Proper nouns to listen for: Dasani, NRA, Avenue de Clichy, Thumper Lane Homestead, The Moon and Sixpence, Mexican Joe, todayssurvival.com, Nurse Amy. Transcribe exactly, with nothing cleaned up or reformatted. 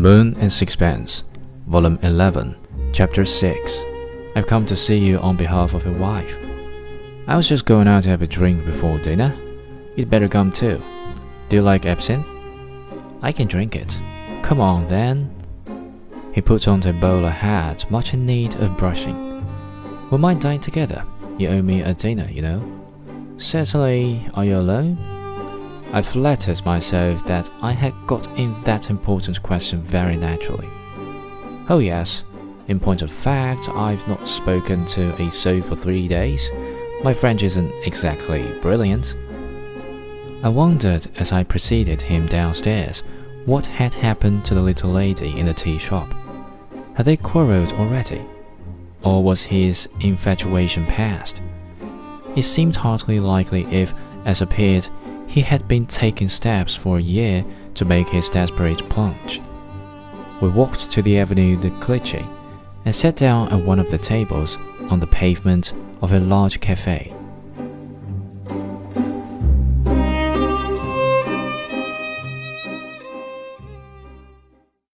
The Moon and Sixpence, Volume eleven, Chapter six. I've come to see you on behalf of your wife. I was just going out to have a drink before dinner. You'd better come too. Do you like absinthe? I can drink it. Come on then. He put on a bowler hat, much in need of brushing. We might dine together. You owe me a dinner, you know. Certainly, are you alone? I flattered myself that I had got in that important question very naturally. Oh yes, in point of fact, I've not spoken to a soul for three days. My French isn't exactly brilliant. I wondered as I preceded him downstairs what had happened to the little lady in the tea shop. Had they quarrelled already? Or was his infatuation past? It seemed hardly likely if, as appeared, he had been taking steps for a year to make his desperate plunge. We walked to the Avenue de Clichy and sat down at one of the tables on the pavement of a large cafe.